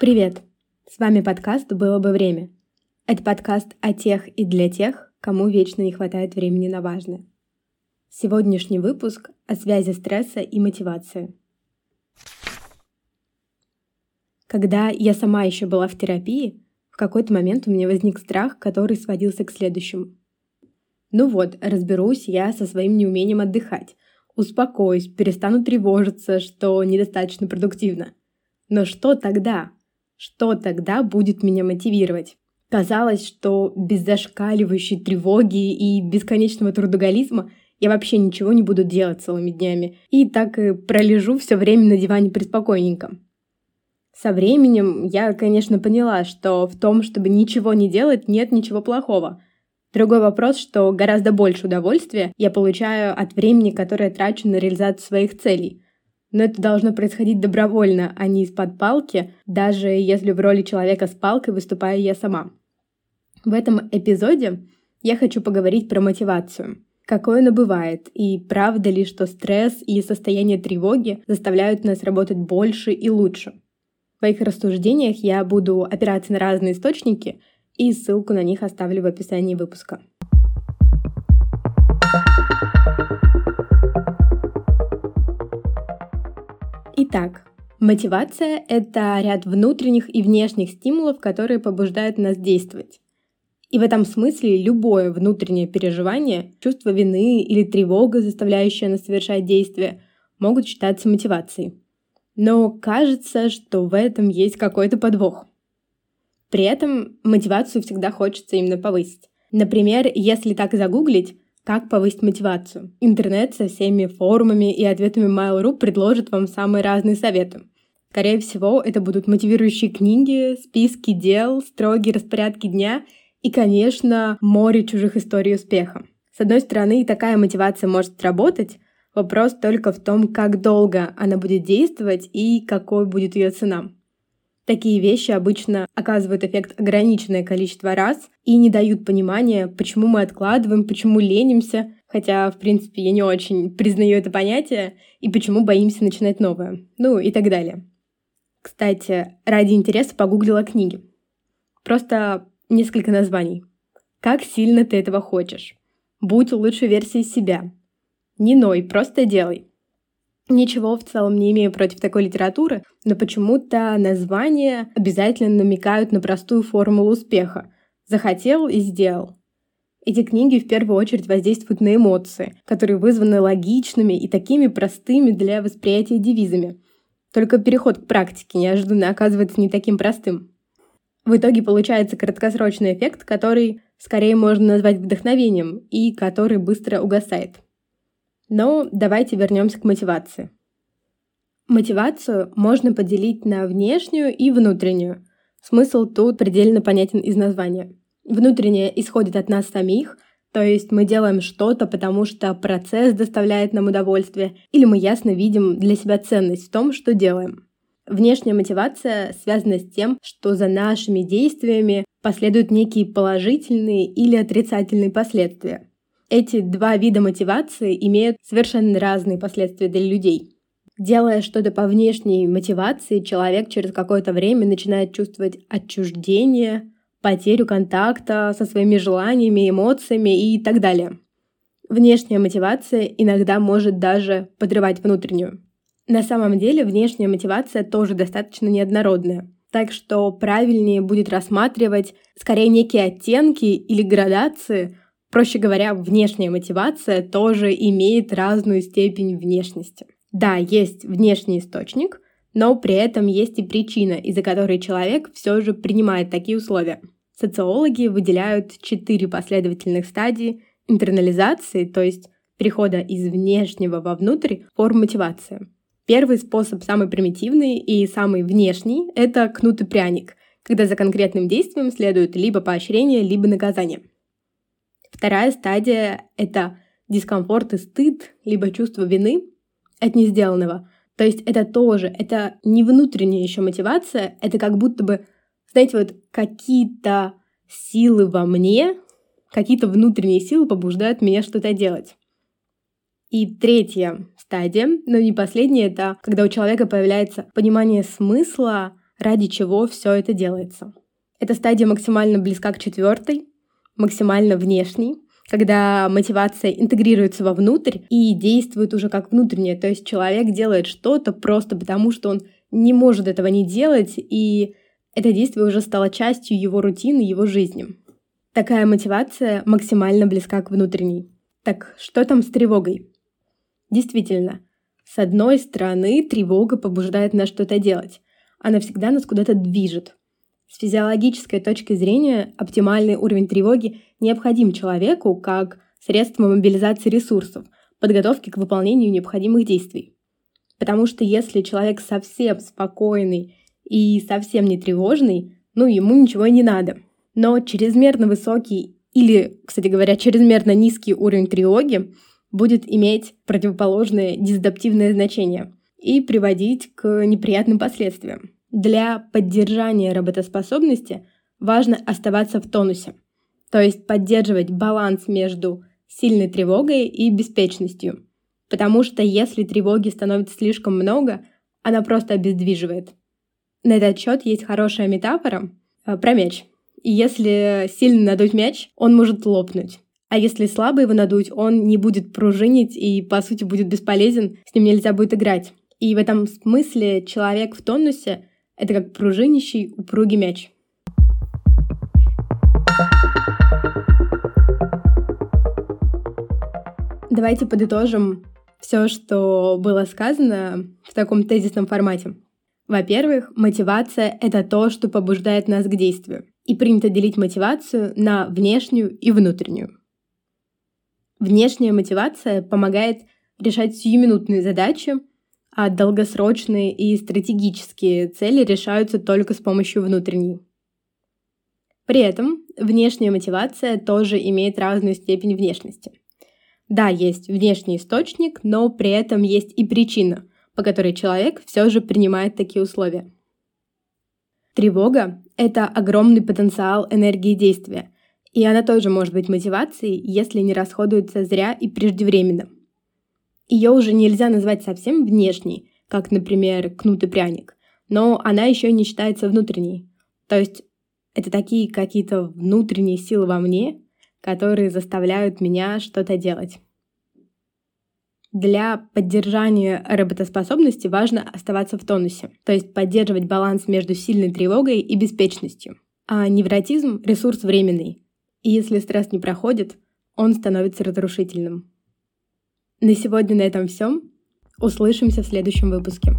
Привет! С вами подкаст «Было бы время». Это подкаст о тех и для тех, кому вечно не хватает времени на важное. Сегодняшний выпуск о связи стресса и мотивации. Когда я сама еще была в терапии, в какой-то момент у меня возник страх, который сводился к следующему. Ну вот, разберусь я со своим неумением отдыхать, успокоюсь, перестану тревожиться, что недостаточно продуктивно. Но что тогда? Что тогда будет меня мотивировать? Казалось, что без зашкаливающей тревоги и бесконечного трудоголизма я вообще ничего не буду делать целыми днями и так и пролежу все время на диване приспокойненько. Со временем я, конечно, поняла, что в том, чтобы ничего не делать, нет ничего плохого. Другой вопрос, что гораздо больше удовольствия я получаю от времени, которое трачу на реализацию своих целей. Но это должно происходить добровольно, а не из-под палки, даже если в роли человека с палкой выступаю я сама. В этом эпизоде я хочу поговорить про мотивацию. Какой она бывает, и правда ли, что стресс и состояние тревоги заставляют нас работать больше и лучше? В своих рассуждениях я буду опираться на разные источники, и ссылку на них оставлю в описании выпуска. Итак, мотивация — это ряд внутренних и внешних стимулов, которые побуждают нас действовать. И в этом смысле любое внутреннее переживание, чувство вины или тревога, заставляющая нас совершать действия, могут считаться мотивацией. Но кажется, что в этом есть какой-то подвох. При этом мотивацию всегда хочется именно повысить. Например, если так загуглить, как повысить мотивацию? Интернет со всеми форумами и ответами Mail.ru предложит вам самые разные советы. Скорее всего, это будут мотивирующие книги, списки дел, строгие распорядки дня и, конечно, море чужих историй успеха. С одной стороны, такая мотивация может работать, вопрос только в том, как долго она будет действовать и какой будет ее цена. Такие вещи обычно оказывают эффект ограниченное количество раз и не дают понимания, почему мы откладываем, почему ленимся, хотя, в принципе, я не очень признаю это понятие, и почему боимся начинать новое, ну и так далее. Кстати, ради интереса погуглила книги. Просто несколько названий. «Как сильно ты этого хочешь», «Будь лучшей версией себя», «Не ной, просто делай». Ничего в целом не имею против такой литературы, но почему-то названия обязательно намекают на простую формулу успеха «захотел и сделал». Эти книги в первую очередь воздействуют на эмоции, которые вызваны логичными и такими простыми для восприятия девизами. Только переход к практике неожиданно оказывается не таким простым. В итоге получается краткосрочный эффект, который скорее можно назвать вдохновением и который быстро угасает. Но давайте вернемся к мотивации. Мотивацию можно поделить на внешнюю и внутреннюю. Смысл тут предельно понятен из названия. Внутренняя исходит от нас самих, то есть мы делаем что-то, потому что процесс доставляет нам удовольствие, или мы ясно видим для себя ценность в том, что делаем. Внешняя мотивация связана с тем, что за нашими действиями последуют некие положительные или отрицательные последствия. Эти два вида мотивации имеют совершенно разные последствия для людей. Делая что-то по внешней мотивации, человек через какое-то время начинает чувствовать отчуждение, потерю контакта со своими желаниями, эмоциями и так далее. Внешняя мотивация иногда может даже подрывать внутреннюю. На самом деле внешняя мотивация тоже достаточно неоднородная, так что правильнее будет рассматривать скорее некие оттенки или градации. Проще говоря, внешняя мотивация тоже имеет разную степень внешности. Да, есть внешний источник, но при этом есть и причина, из-за которой человек все же принимает такие условия. Социологи выделяют 4 последовательных стадии интернализации, то есть перехода из внешнего вовнутрь, форм мотивации. Первый способ, самый примитивный и самый внешний, это кнут и пряник, когда за конкретным действием следует либо поощрение, либо наказание. Вторая стадия — это дискомфорт и стыд, либо чувство вины от несделанного, То есть это тоже, это не внутренняя еще мотивация, это как будто бы, знаете, вот какие-то силы во мне, какие-то внутренние силы побуждают меня что-то делать. И третья стадия, но не последняя, это когда у человека появляется понимание смысла, ради чего все это делается. Эта стадия максимально близка к четвертой, максимально внешней, когда мотивация интегрируется вовнутрь и действует уже как внутренняя. То есть человек делает что-то просто потому, что он не может этого не делать, и это действие уже стало частью его рутины, его жизни. Такая мотивация максимально близка к внутренней. Так что там с тревогой? Действительно, с одной стороны, тревога побуждает нас что-то делать. Она всегда нас куда-то движет. С физиологической точки зрения оптимальный уровень тревоги необходим человеку как средство мобилизации ресурсов, подготовки к выполнению необходимых действий. Потому что если человек совсем спокойный и совсем не тревожный, ему ничего и не надо. Но чрезмерно высокий или, кстати говоря, чрезмерно низкий уровень тревоги будет иметь противоположное дезадаптивное значение и приводить к неприятным последствиям. Для поддержания работоспособности важно оставаться в тонусе, то есть поддерживать баланс между сильной тревогой и беспечностью, потому что если тревоги становится слишком много, она просто обездвиживает. На этот счет есть хорошая метафора про мяч. И если сильно надуть мяч, он может лопнуть. А если слабо его надуть, он не будет пружинить и, по сути, будет бесполезен, с ним нельзя будет играть. И в этом смысле человек в тонусе — это как пружинящий упругий мяч. Давайте подытожим все, что было сказано в таком тезисном формате. Во-первых, мотивация — это то, что побуждает нас к действию. И принято делить мотивацию на внешнюю и внутреннюю. Внешняя мотивация помогает решать сиюминутные задачи, а долгосрочные и стратегические цели решаются только с помощью внутренней. При этом внешняя мотивация тоже имеет разную степень внешности. Да, есть внешний источник, но при этом есть и причина, по которой человек все же принимает такие условия. Тревога — это огромный потенциал энергии действия, и она тоже может быть мотивацией, если не расходуется зря и преждевременно. Ее уже нельзя назвать совсем внешней, как, например, кнут и пряник, но она еще не считается внутренней. То есть это такие какие-то внутренние силы во мне, которые заставляют меня что-то делать. Для поддержания работоспособности важно оставаться в тонусе, то есть поддерживать баланс между сильной тревогой и беспечностью. А невротизм — ресурс временный, и если стресс не проходит, он становится разрушительным. На сегодня на этом все. Услышимся в следующем выпуске.